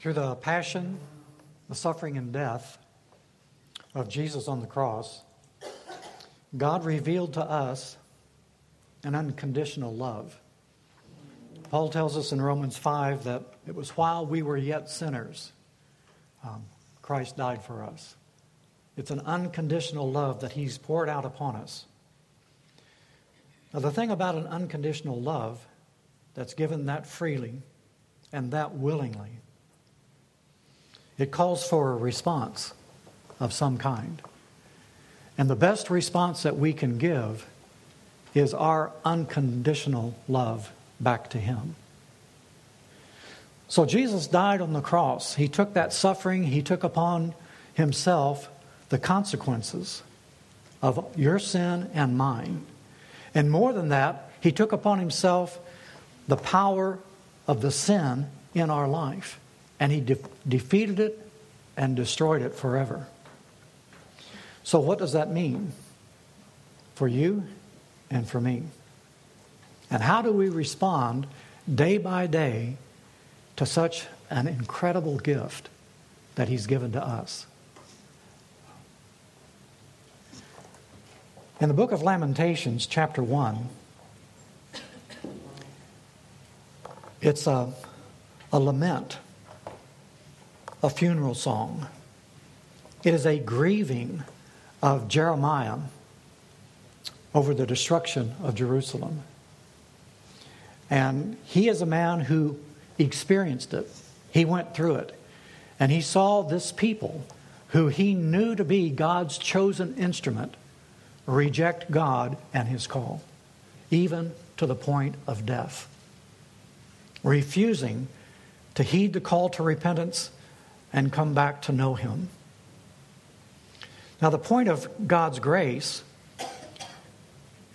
Through the passion, the suffering, and death of Jesus on the cross, God revealed to us an unconditional love. Paul tells us in Romans 5 that it was while we were yet sinners, Christ died for us. It's an unconditional love that he's poured out upon us. Now, the thing about an unconditional love that's given that freely and that willingly, it calls for a response of some kind. And the best response that we can give is our unconditional love back to him. So Jesus died on the cross. He took that suffering. He took upon himself the consequences of your sin and mine. And more than that, he took upon himself the power of the sin in our life. And he defeated it and destroyed it forever. So what does that mean for you and for me? And how do we respond day by day to such an incredible gift that he's given to us? In the book of Lamentations, chapter 1, it's a lament, a funeral song. It is a grieving of Jeremiah over the destruction of Jerusalem. And he is a man who experienced it. He went through it. And he saw this people who he knew to be God's chosen instrument reject God and his call, even to the point of death, refusing to heed the call to repentance and come back to know him. Now, the point of God's grace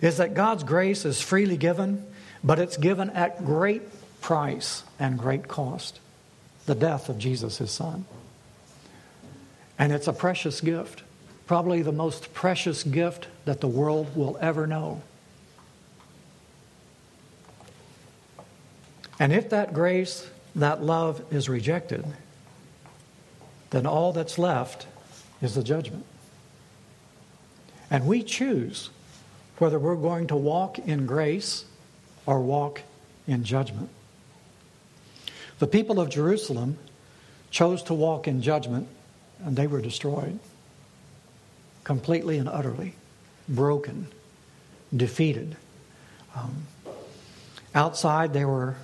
is that God's grace is freely given, but it's given at great price and great cost, the death of Jesus, his son. And it's a precious gift, probably the most precious gift that the world will ever know. And if that grace, that love is rejected, then all that's left is the judgment. And we choose whether we're going to walk in grace or walk in judgment. The people of Jerusalem chose to walk in judgment, and they were destroyed completely and utterly, broken, defeated. Outside, the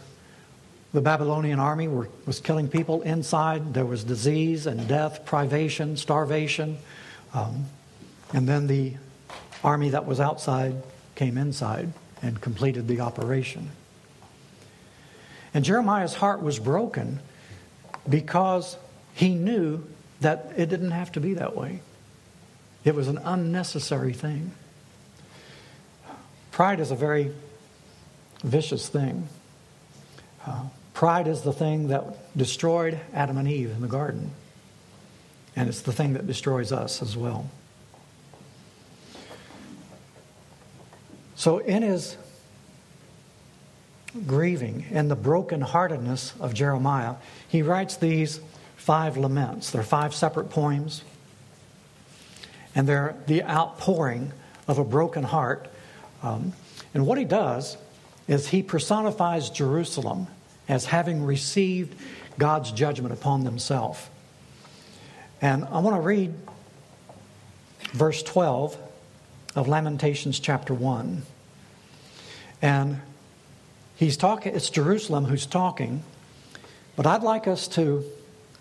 Babylonian army was killing people. Inside, there was disease and death, privation, starvation. And then the army that was outside came inside and completed the operation. And Jeremiah's heart was broken because he knew that it didn't have to be that way. It was an unnecessary thing. Pride is a very vicious thing. Pride is the thing that destroyed Adam and Eve in the garden. And it's the thing that destroys us as well. So in his grieving and the brokenheartedness of Jeremiah, he writes these 5 laments. They're 5 separate poems. And they're the outpouring of a broken heart. And what he does is he personifies Jerusalem as having received God's judgment upon themselves. And I want to read verse 12 of Lamentations chapter 1. And he's talking, it's Jerusalem who's talking, but I'd like us to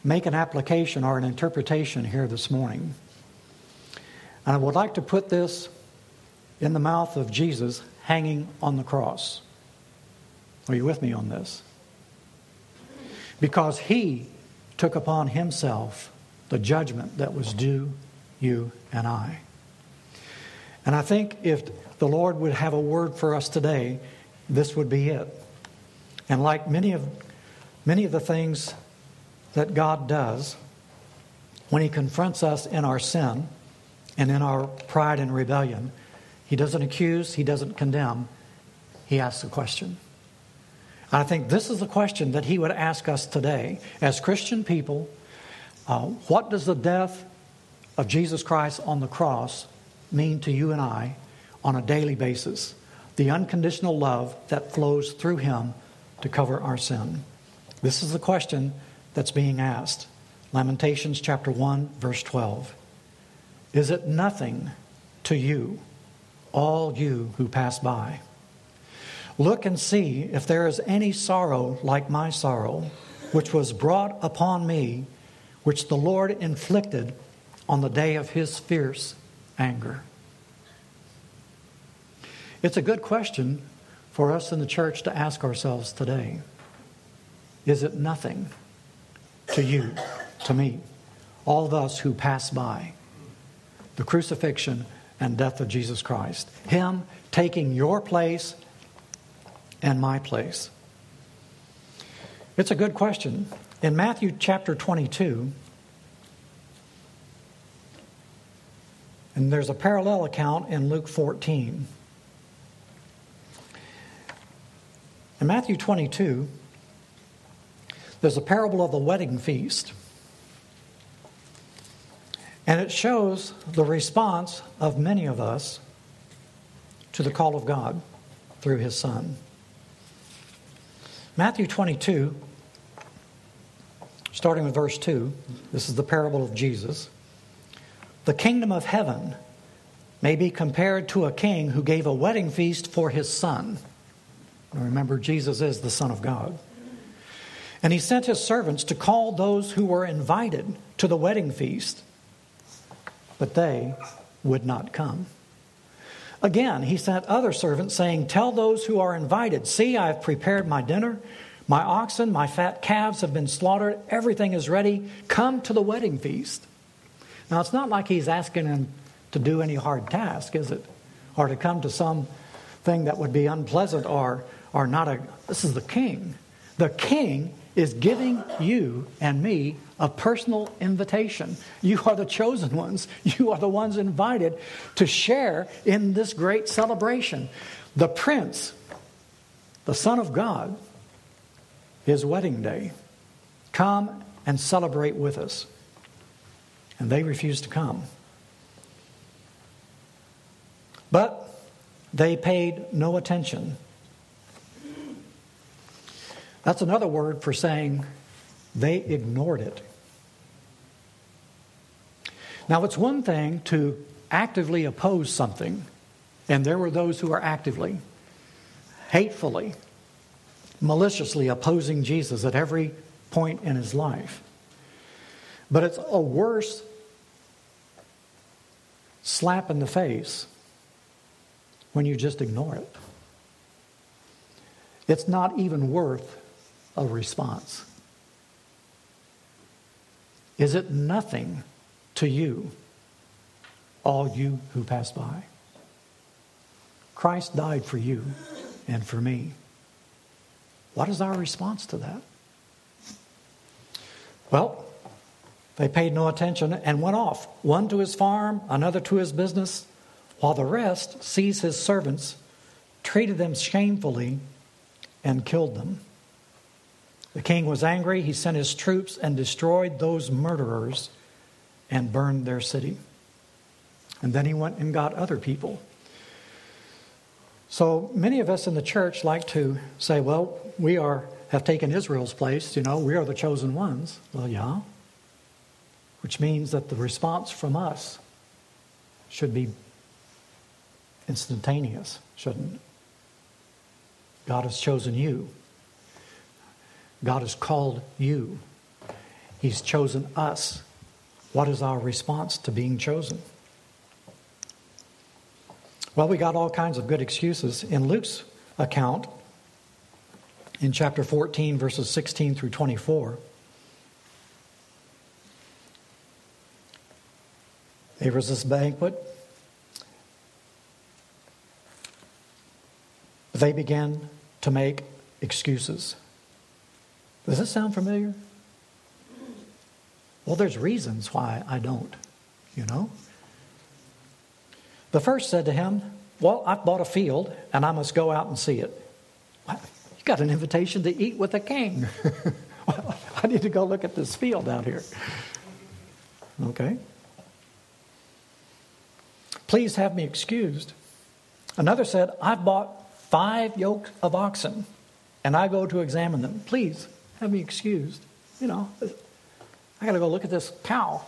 make an application or an interpretation here this morning. And I would like to put this in the mouth of Jesus hanging on the cross. Are you with me on this? Because he took upon himself the judgment that was due you and I. And I think if the Lord would have a word for us today, this would be it. And like many of the things that God does when he confronts us in our sin and in our pride and rebellion, he doesn't accuse, he doesn't condemn, he asks a question. I think this is the question that he would ask us today. As Christian people, what does the death of Jesus Christ on the cross mean to you and I on a daily basis? The unconditional love that flows through him to cover our sin. This is the question that's being asked. Lamentations chapter 1, verse 12. Is it nothing to you, all you who pass by? Look and see if there is any sorrow like my sorrow, which was brought upon me, which the Lord inflicted on the day of his fierce anger. It's a good question for us in the church to ask ourselves today. Is it nothing to you, to me, all of us who pass by the crucifixion and death of Jesus Christ? Him taking your place and my place. It's a good question. In Matthew chapter 22, and there's a parallel account in Luke 14. In Matthew 22, there's a parable of the wedding feast. And it shows the response of many of us to the call of God through his Son. Matthew 22, starting with verse 2, this is the parable of Jesus. The kingdom of heaven may be compared to a king who gave a wedding feast for his son. Now remember, Jesus is the Son of God. And he sent his servants to call those who were invited to the wedding feast, but they would not come. Again, he sent other servants saying, tell those who are invited, see, I have prepared my dinner. My oxen, my fat calves have been slaughtered. Everything is ready. Come to the wedding feast. Now, it's not like he's asking them to do any hard task, is it? Or to come to something that would be unpleasant or not a... This is the king. The king is giving you and me a personal invitation. You are the chosen ones. You are the ones invited to share in this great celebration. The prince, the Son of God, his wedding day. Come and celebrate with us. And they refused to come. But they paid no attention. That's another word for saying they ignored it. Now, it's one thing to actively oppose something, and there were those who are actively, hatefully, maliciously opposing Jesus at every point in his life. But it's a worse slap in the face when you just ignore it. It's not even worth a response. Is it nothing to you, all you who pass by? Christ died for you and for me. What is our response to that? Well, they paid no attention and went off, one to his farm, another to his business, while the rest seized his servants, treated them shamefully, and killed them. The king was angry. He sent his troops and destroyed those murderers and burned their city. And then he went and got other people. So many of us in the church like to say, well, we have taken Israel's place. You know, we are the chosen ones. Well, yeah. Which means that the response from us should be instantaneous, shouldn't it? God has chosen you. God has called you. He's chosen us. What is our response to being chosen? Well, we got all kinds of good excuses. In Luke's account, in chapter 14, verses 16 through 24, there was this banquet. They began to make excuses. Does this sound familiar? Well, there's reasons why I don't, you know. The first said to him, well, I've bought a field and I must go out and see it. What? got an invitation to eat with a king. Well, I need to go look at this field out here. Okay. Please have me excused. Another said, I've bought 5 yoke of oxen, and I go to examine them. Please have me excused. You know, I got to go look at this cow.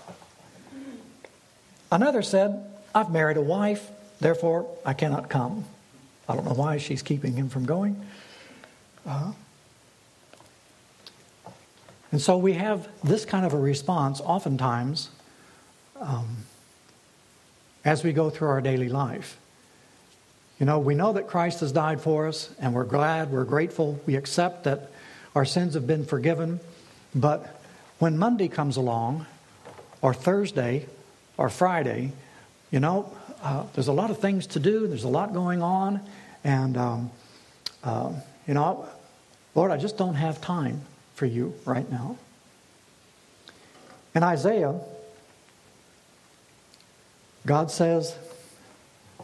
Another said, I've married a wife, therefore I cannot come. I don't know why she's keeping him from going. And so we have this kind of a response oftentimes as we go through our daily life. You know, we know that Christ has died for us, and we're glad, we're grateful, we accept that our sins have been forgiven. But when Monday comes along, or Thursday, or Friday, you know, there's a lot of things to do, there's a lot going on, and, you know, Lord, I just don't have time for you right now. In Isaiah, God says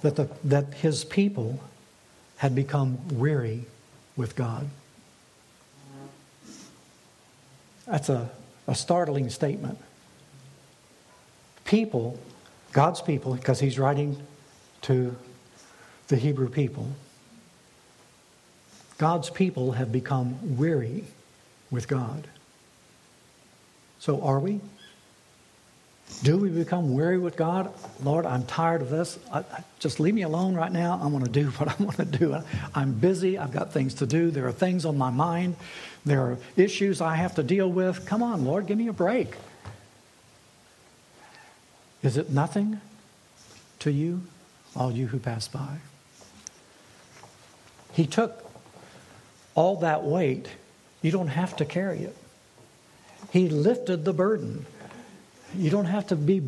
that his people had become weary with God. That's a startling statement. People, God's people, because he's writing to the Hebrew people, God's people have become weary with God. So are we? Do we become weary with God? Lord, I'm tired of this. Just leave me alone right now. I want to do what I want to do. I'm busy. I've got things to do. There are things on my mind. There are issues I have to deal with. Come on, Lord, give me a break. Is it nothing to you, all you who pass by? He took all that weight. You don't have to carry it. He lifted the burden. You don't have to be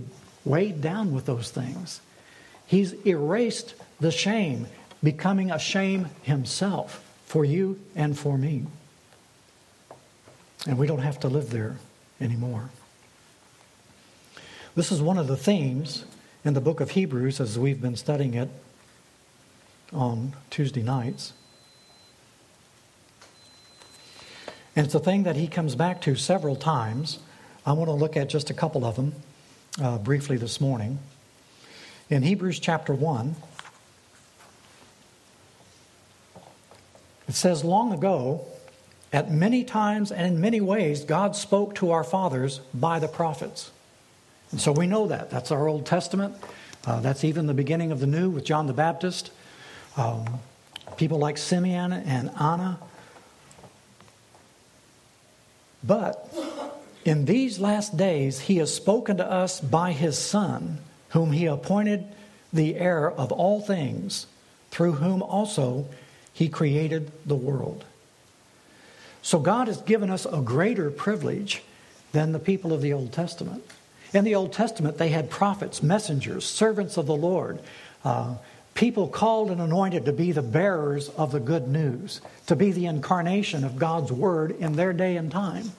weighed down with those things. He's erased the shame, becoming a shame himself for you and for me. And we don't have to live there anymore. This is one of the themes in the book of Hebrews as we've been studying it on Tuesday nights. And it's a thing that he comes back to several times. I want to look at just a couple of them briefly this morning. In Hebrews chapter 1, it says, long ago, at many times and in many ways, God spoke to our fathers by the prophets. And so we know that. That's our Old Testament. That's even the beginning of the New with John the Baptist. People like Simeon and Anna. But in these last days, he has spoken to us by his Son, whom he appointed the heir of all things, through whom also he created the world. So God has given us a greater privilege than the people of the Old Testament. In the Old Testament, they had prophets, messengers, servants of the Lord, people called and anointed to be the bearers of the good news, to be the incarnation of God's word in their day and time.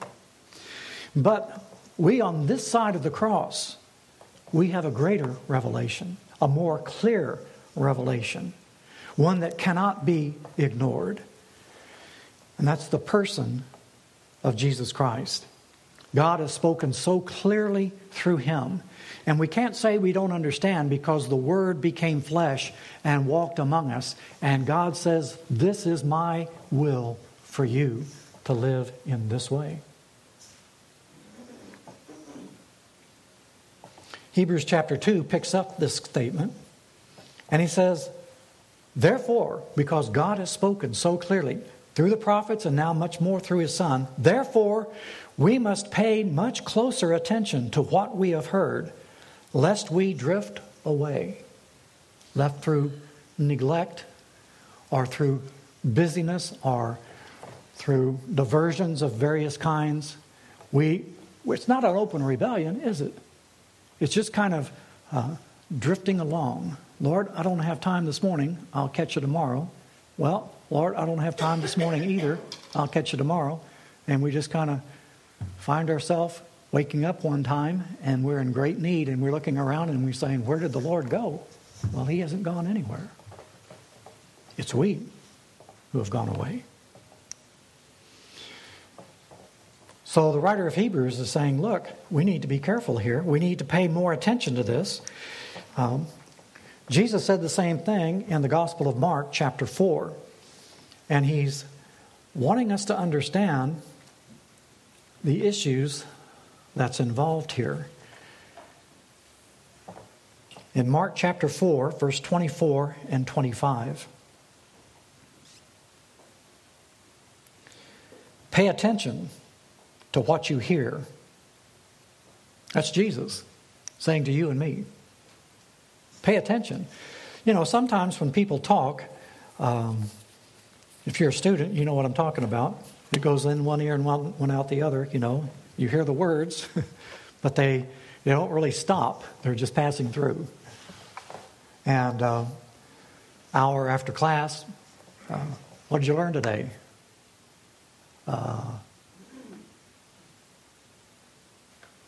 But we on this side of the cross, we have a greater revelation, a more clear revelation, one that cannot be ignored. And that's the person of Jesus Christ. God has spoken so clearly through him. And we can't say we don't understand because the Word became flesh and walked among us. And God says, this is my will for you to live in this way. Hebrews chapter 2 picks up this statement, and he says, therefore, because God has spoken so clearly through the prophets and now much more through his Son, therefore we must pay much closer attention to what we have heard, lest we drift away, left through neglect or through busyness or through diversions of various kinds. It's not an open rebellion, is it? It's just kind of drifting along. Lord, I don't have time this morning. I'll catch you tomorrow. Well, Lord, I don't have time this morning either. I'll catch you tomorrow. And we just kind of find ourselves waking up one time and we're in great need and we're looking around and we're saying, where did the Lord go? Well, he hasn't gone anywhere. It's we who have gone away. So the writer of Hebrews is saying, look, we need to be careful here. We need to pay more attention to this. Jesus said the same thing in the Gospel of Mark, chapter 4. And he's wanting us to understand the issues that's involved here. In Mark chapter 4, verse 24 and 25. Pay attention to what you hear. That's Jesus saying to you and me. Pay attention. You know, sometimes when people talk, if you're a student, you know what I'm talking about. It goes in one ear and one out the other, you know. You hear the words, but they don't really stop. They're just passing through. And hour after class, what did you learn today?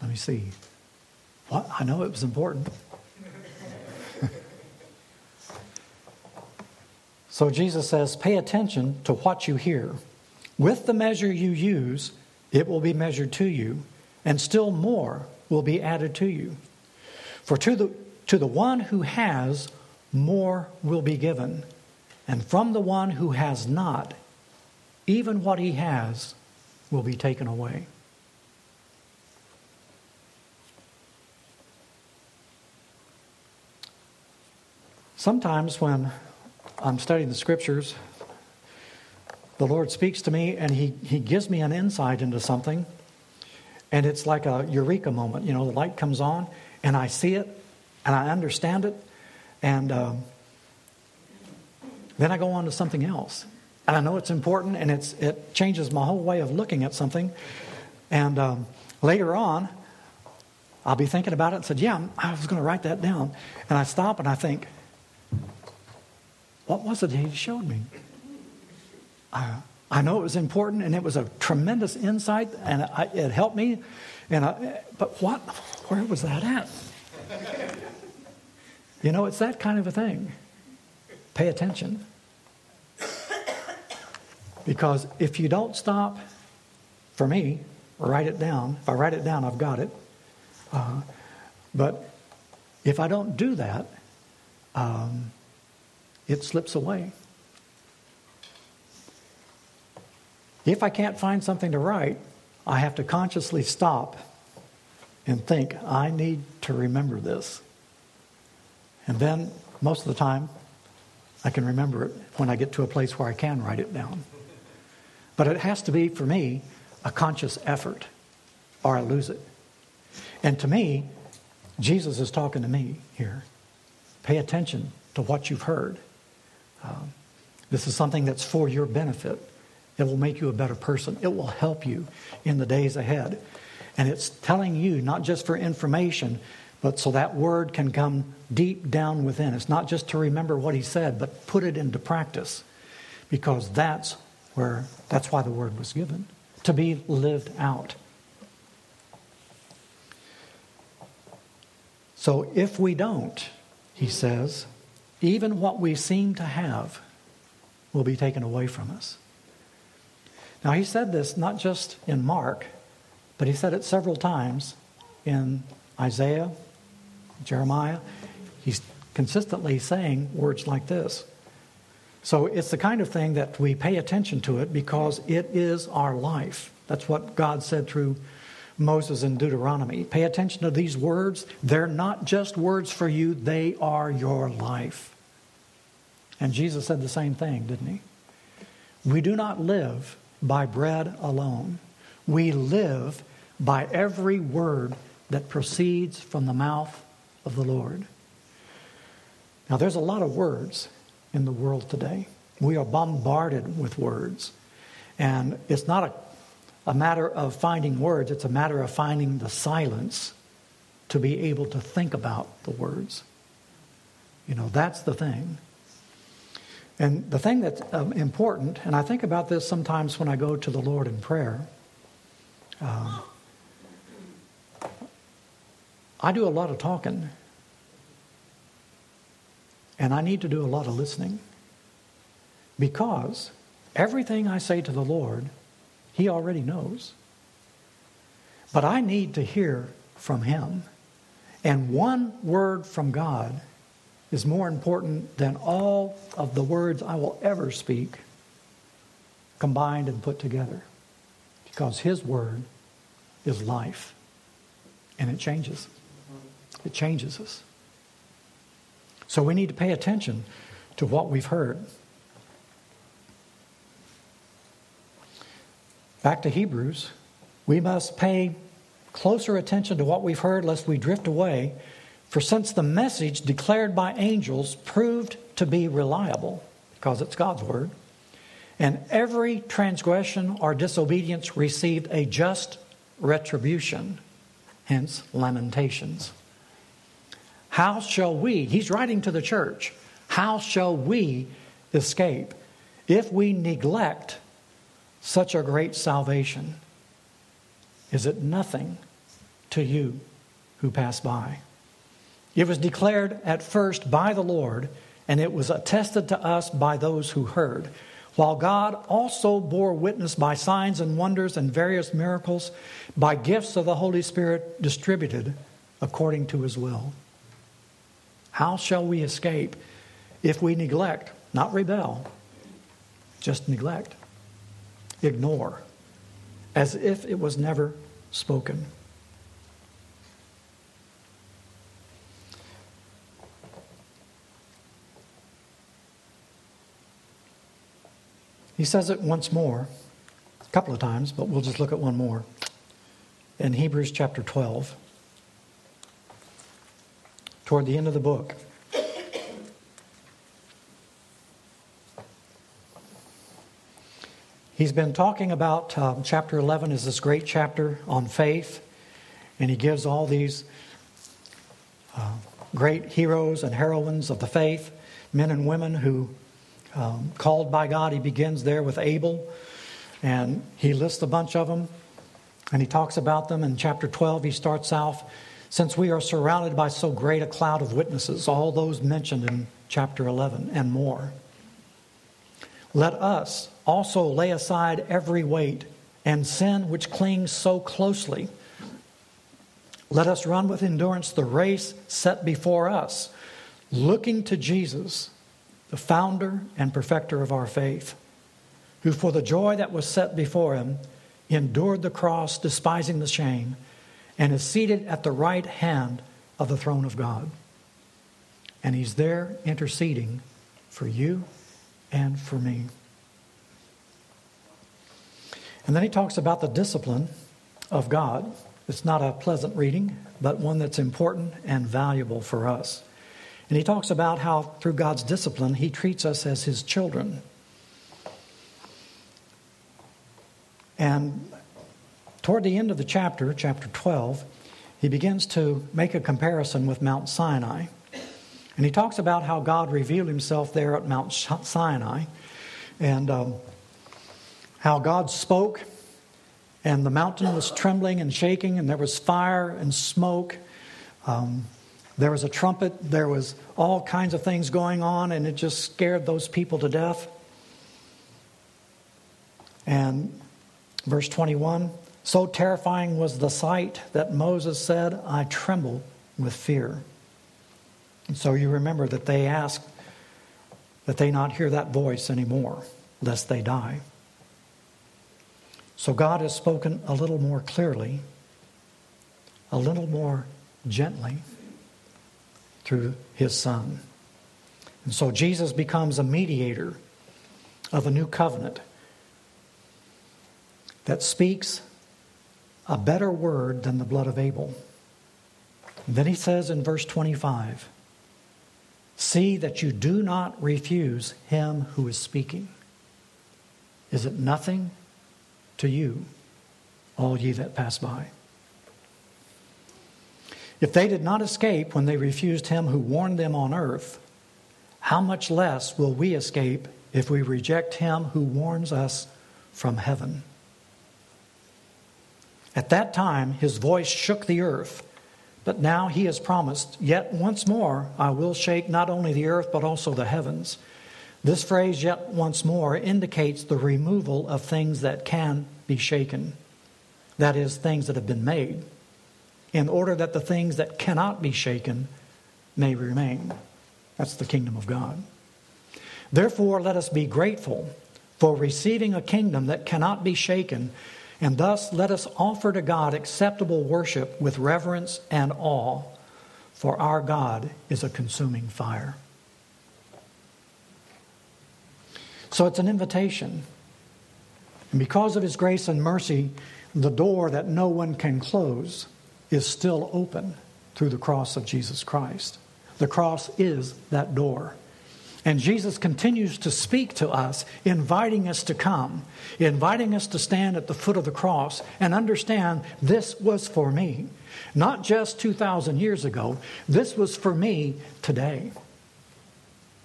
Let me see. What? I know it was important. So Jesus says, pay attention to what you hear. With the measure you use, it will be measured to you, and still more will be added to you. For to the one who has, more will be given, and from the one who has not, even what he has will be taken away. Sometimes when I'm studying the scriptures, the Lord speaks to me and he gives me an insight into something, and it's like a eureka moment. You know, the light comes on and I see it and I understand it, and then I go on to something else. And I know it's important, and it changes my whole way of looking at something. And later on, I'll be thinking about it and said, yeah, I was going to write that down. And I stop and I think, what was it he showed me? I know it was important, and it was a tremendous insight, and it helped me. And but where was that at? You know, it's that kind of a thing. Pay attention. Because if you don't stop, for me, write it down. If I write it down, I've got it. But if I don't do that, it slips away. If I can't find something to write, I have to consciously stop and think, I need to remember this. And then, most of the time, I can remember it when I get to a place where I can write it down. But it has to be, for me, a conscious effort, or I lose it. And to me, Jesus is talking to me here. Pay attention to what you've heard. This is something that's for your benefit. It will make you a better person. It will help you in the days ahead. And it's telling you, not just for information, but so that word can come deep down within. It's not just to remember what he said, but put it into practice. Because that's why the word was given, to be lived out. So if we don't, he says, even what we seem to have will be taken away from us. Now, he said this not just in Mark, but he said it several times in Isaiah, Jeremiah. He's consistently saying words like this. So it's the kind of thing that we pay attention to it because it is our life. That's what God said through Moses in Deuteronomy. Pay attention to these words. They're not just words for you. They are your life. And Jesus said the same thing, didn't he? We do not live by bread alone. We live by every word that proceeds from the mouth of the Lord. Now, there's a lot of words in the world today. We are bombarded with words. And it's not a matter of finding words. It's a matter of finding the silence to be able to think about the words. You know, that's the thing. And the thing that's important, and I think about this sometimes when I go to the Lord in prayer. I do a lot of talking. And I need to do a lot of listening, because everything I say to the Lord, he already knows. But I need to hear from Him. And one word from God is more important than all of the words I will ever speak combined and put together. Because His word is life. And it changes. It changes us. So we need to pay attention to what we've heard. Back to Hebrews. We must pay closer attention to what we've heard lest we drift away. For since the message declared by angels proved to be reliable, because it's God's word, and every transgression or disobedience received a just retribution, hence Lamentations. How shall we, he's writing to the church, how shall we escape if we neglect such a great salvation? Is it nothing to you who pass by? It was declared at first by the Lord, and it was attested to us by those who heard. While God also bore witness by signs and wonders and various miracles, by gifts of the Holy Spirit distributed according to His will. How shall we escape if we neglect, not rebel, just neglect, ignore, as if it was never spoken? He says it once more, a couple of times, but we'll just look at one more. In Hebrews chapter 12, toward the end of the book. He's been talking about chapter 11 is this great chapter on faith. And he gives all these great heroes and heroines of the faith, men and women who called by God. He begins there with Abel, and he lists a bunch of them, and he talks about them. In chapter 12, he starts out, since we are surrounded by so great a cloud of witnesses, all those mentioned in chapter 11 and more. Let us also lay aside every weight and sin which clings so closely. Let us run with endurance the race set before us, looking to Jesus, the founder and perfecter of our faith, who for the joy that was set before Him endured the cross, despising the shame, and is seated at the right hand of the throne of God. And He's there interceding for you and for me. And then he talks about the discipline of God. It's not a pleasant reading, but one that's important and valuable for us. And he talks about how through God's discipline, He treats us as His children. And toward the end of the chapter, chapter 12, he begins to make a comparison with Mount Sinai. And he talks about how God revealed Himself there at Mount Sinai, and how God spoke, and the mountain was trembling and shaking, and there was fire and smoke. There was a trumpet. There was all kinds of things going on, and it just scared those people to death. And verse 21, so terrifying was the sight that Moses said, I tremble with fear. And so you remember that they asked that they not hear that voice anymore, lest they die. So God has spoken a little more clearly, a little more gently, through His Son. And so Jesus becomes a mediator of a new covenant that speaks a better word than the blood of Abel. And then he says in verse 25, see that you do not refuse Him who is speaking. Is it nothing to you, all ye that pass by? If they did not escape when they refused Him who warned them on earth, how much less will we escape if we reject Him who warns us from heaven? At that time, His voice shook the earth, but now He has promised, yet once more I will shake not only the earth but also the heavens. This phrase, yet once more, indicates the removal of things that can be shaken. that is, things that have been made, in order that the things that cannot be shaken may remain. That's the kingdom of God. Therefore, let us be grateful for receiving a kingdom that cannot be shaken, and thus let us offer to God acceptable worship with reverence and awe, for our God is a consuming fire. So it's an invitation. And because of His grace and mercy, the door that no one can close is still open through the cross of Jesus Christ. The cross is that door. And Jesus continues to speak to us, inviting us to come, inviting us to stand at the foot of the cross and understand this was for me. Not just 2,000 years ago, this was for me today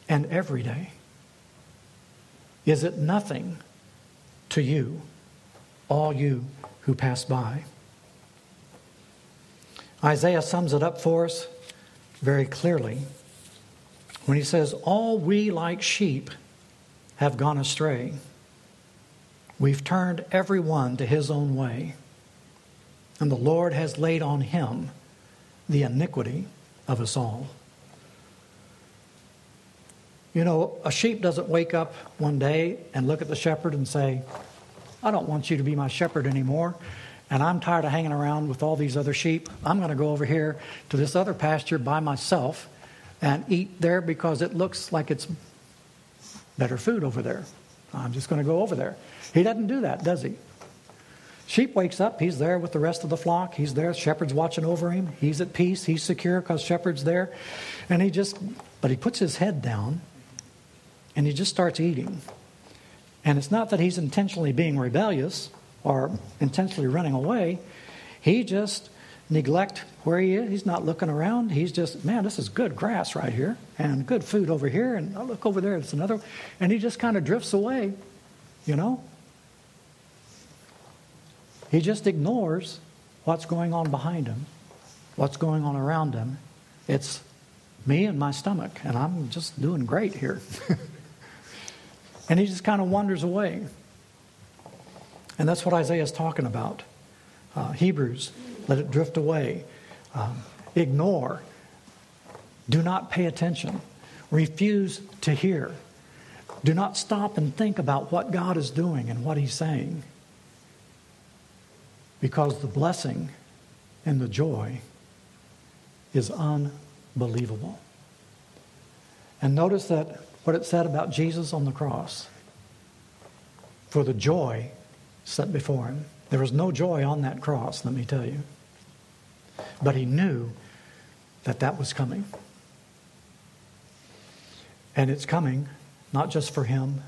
and every day. Is it nothing to you, all you who pass by? Isaiah sums it up for us very clearly when he says, all we like sheep have gone astray. We've turned every one to his own way. And the Lord has laid on him the iniquity of us all. You know, a sheep doesn't wake up one day and look at the shepherd and say, I don't want you to be my shepherd anymore. And I'm tired of hanging around with all these other sheep. I'm going to go over here to this other pasture by myself and eat there because it looks like it's better food over there. I'm just going to go over there. He doesn't do that, does he? Sheep wakes up. He's there with the rest of the flock. He's there. Shepherd's watching over him. He's at peace. He's secure because shepherd's there. And he puts his head down and he just starts eating. And it's not that he's intentionally being rebellious or intentionally running away. He just neglect where he is. He's not looking around. He's just, man, this is good grass right here and good food over here. And I look over there, it's another. And he just kind of drifts away, you know. He just ignores what's going on behind him, what's going on around him. It's me and my stomach, and I'm just doing great here. And he just kind of wanders away. And that's what Isaiah's talking about. Hebrews, let it drift away. Ignore. Do not pay attention. Refuse to hear. Do not stop and think about what God is doing and what He's saying. Because the blessing and the joy is unbelievable. And notice that what it said about Jesus on the cross. For the joy set before Him. There was no joy on that cross, let me tell you. But He knew that that was coming. And it's coming not just for Him,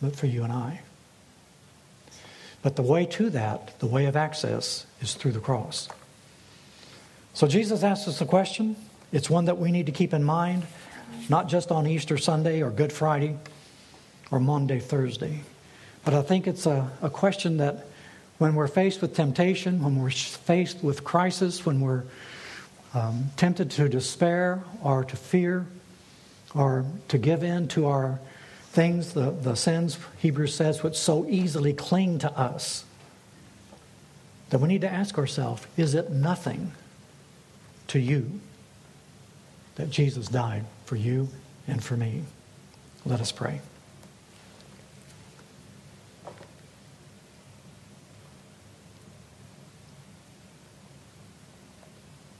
but for you and I. But the way to that, the way of access, is through the cross. So Jesus asks us a question. It's one that we need to keep in mind, not just on Easter Sunday or Good Friday or Monday, Thursday. But I think it's a question that when we're faced with temptation, when we're faced with crisis, when we're tempted to despair or to fear or to give in to our things, the sins, Hebrews says, which so easily cling to us, that we need to ask ourselves, is it nothing to you that Jesus died for you and for me? Let us pray.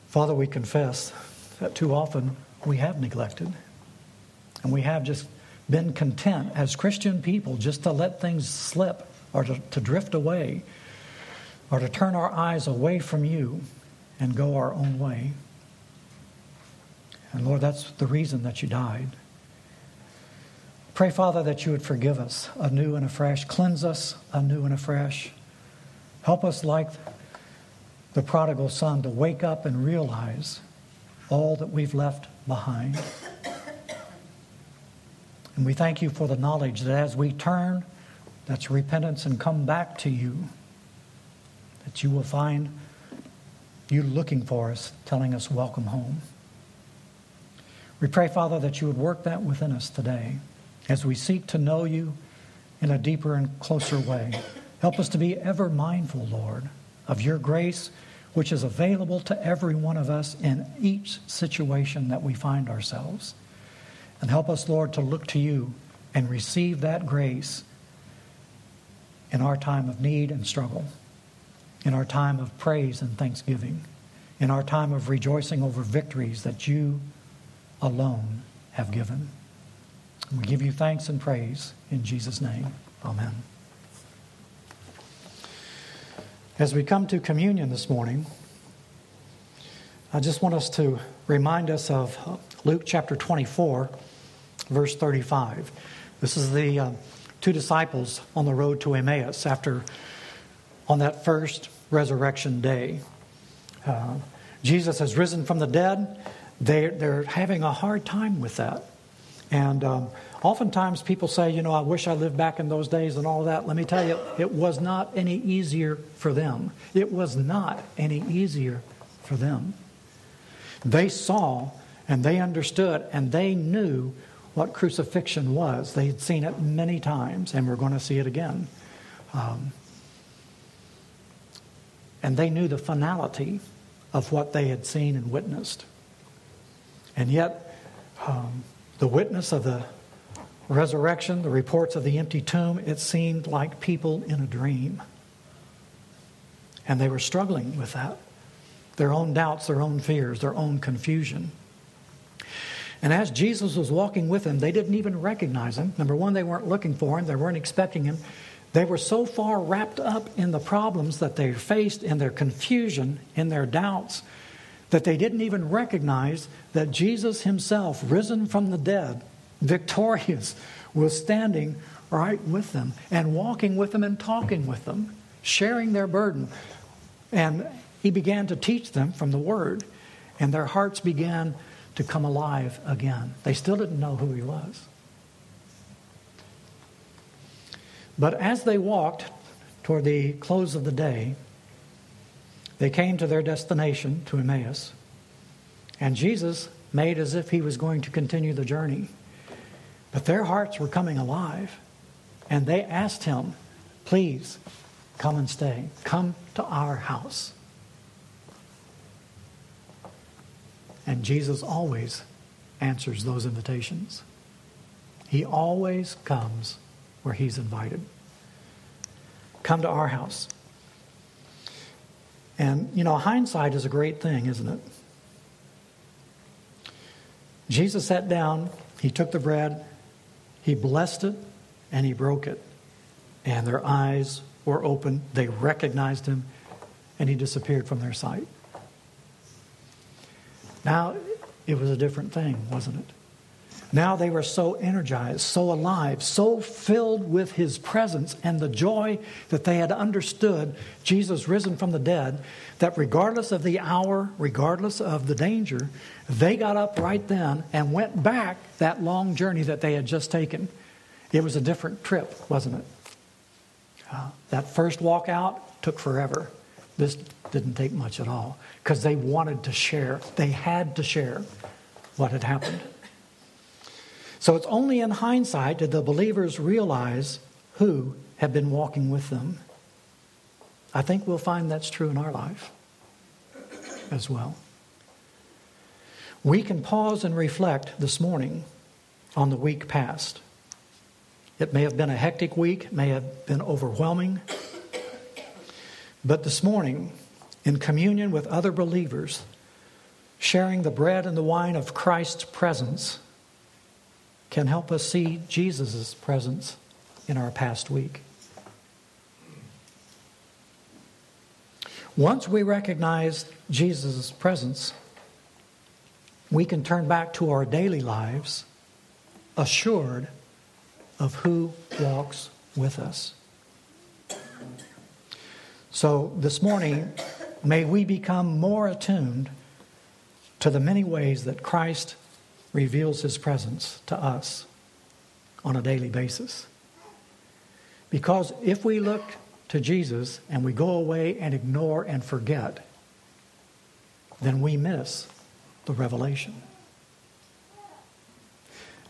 Father, we confess that too often we have neglected, and we have just been content as Christian people just to let things slip or to drift away or to turn our eyes away from you and go our own way. And Lord, that's the reason that you died. Pray, Father, that you would forgive us anew and afresh, cleanse us anew and afresh. Help us like the prodigal son to wake up and realize all that we've left behind. And we thank you for the knowledge that as we turn, that's repentance and come back to you, that you will find you looking for us, telling us welcome home. We pray, Father, that you would work that within us today as we seek to know you in a deeper and closer way. Help us to be ever mindful, Lord, of your grace, which is available to every one of us in each situation that we find ourselves. And help us, Lord, to look to you and receive that grace in our time of need and struggle, in our time of praise and thanksgiving, in our time of rejoicing over victories that you alone have given. And we give you thanks and praise in Jesus' name. Amen. As we come to communion this morning, I just want us to remind us of Luke chapter 24, verse 35. This is the two disciples on the road to Emmaus on that first resurrection day. Jesus has risen from the dead. They're having a hard time with that. And oftentimes people say, I wish I lived back in those days and all that. Let me tell you, it was not any easier for them. It was not any easier for them. They saw and they understood and they knew what crucifixion was. They had seen it many times and we're going to see it again. And they knew the finality of what they had seen and witnessed. And yet, the witness of the resurrection, the reports of the empty tomb, it seemed like people in a dream. And they were struggling with that. Their own doubts, their own fears, their own confusion. And as Jesus was walking with them, they didn't even recognize him. Number one, they weren't looking for him. They weren't expecting him. They were so far wrapped up in the problems that they faced, in their confusion, in their doubts, that they didn't even recognize that Jesus himself, risen from the dead, victorious, was standing right with them and walking with them and talking with them, sharing their burden. And he began to teach them from the Word, and their hearts began to come alive again. They still didn't know who he was. But as they walked toward the close of the day, they came to their destination, to Emmaus, and Jesus made as if he was going to continue the journey. But their hearts were coming alive, and they asked him, please, come and stay. Come to our house. And Jesus always answers those invitations. He always comes where he's invited. Come to our house. And, hindsight is a great thing, isn't it? Jesus sat down, he took the bread, he blessed it, and he broke it. And their eyes were open, they recognized him, and he disappeared from their sight. Now, it was a different thing, wasn't it? Now they were so energized, so alive, so filled with his presence and the joy that they had understood Jesus risen from the dead, that regardless of the hour, regardless of the danger, they got up right then and went back that long journey that they had just taken. It was a different trip, wasn't it? That first walk out took forever. This didn't take much at all because they wanted to share. They had to share what had happened. So it's only in hindsight that the believers realize who had been walking with them. I think we'll find that's true in our life as well. We can pause and reflect this morning on the week past. It may have been a hectic week, it may have been overwhelming. But this morning, in communion with other believers, sharing the bread and the wine of Christ's presence can help us see Jesus' presence in our past week. Once we recognize Jesus' presence, we can turn back to our daily lives assured of who walks with us. So this morning, may we become more attuned to the many ways that Christ reveals his presence to us on a daily basis. Because if we look to Jesus and we go away and ignore and forget, then we miss the revelation.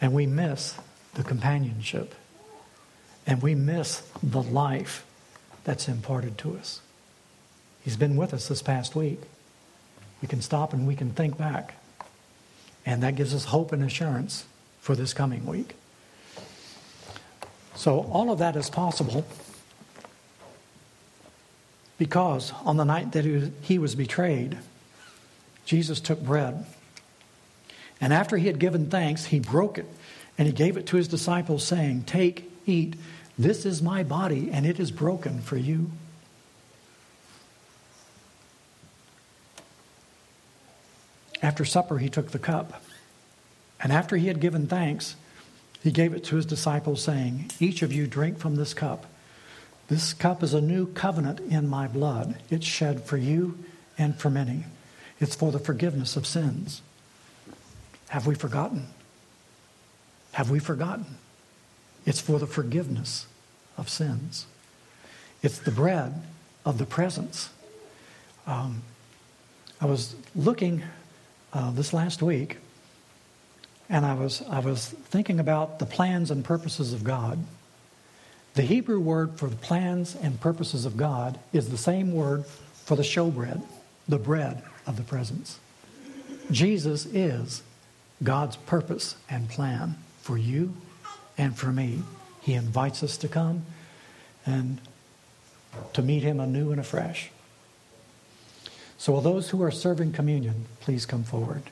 And we miss the companionship. And we miss the life that's imparted to us. He's been with us this past week. We can stop and we can think back. And that gives us hope and assurance for this coming week. So all of that is possible because on the night that he was betrayed, Jesus took bread. And after he had given thanks, he broke it and he gave it to his disciples saying, "Take, eat, this is my body and it is broken for you." After supper, he took the cup. And after he had given thanks, he gave it to his disciples saying, "Each of you drink from this cup. This cup is a new covenant in my blood. It's shed for you and for many. It's for the forgiveness of sins." Have we forgotten? Have we forgotten? It's for the forgiveness of sins. It's the bread of the presence. I was looking this last week, and I was thinking about the plans and purposes of God. The Hebrew word for the plans and purposes of God is the same word for the showbread, the bread of the presence. Jesus is God's purpose and plan for you and for me. He invites us to come and to meet him anew and afresh. So will those who are serving communion please come forward.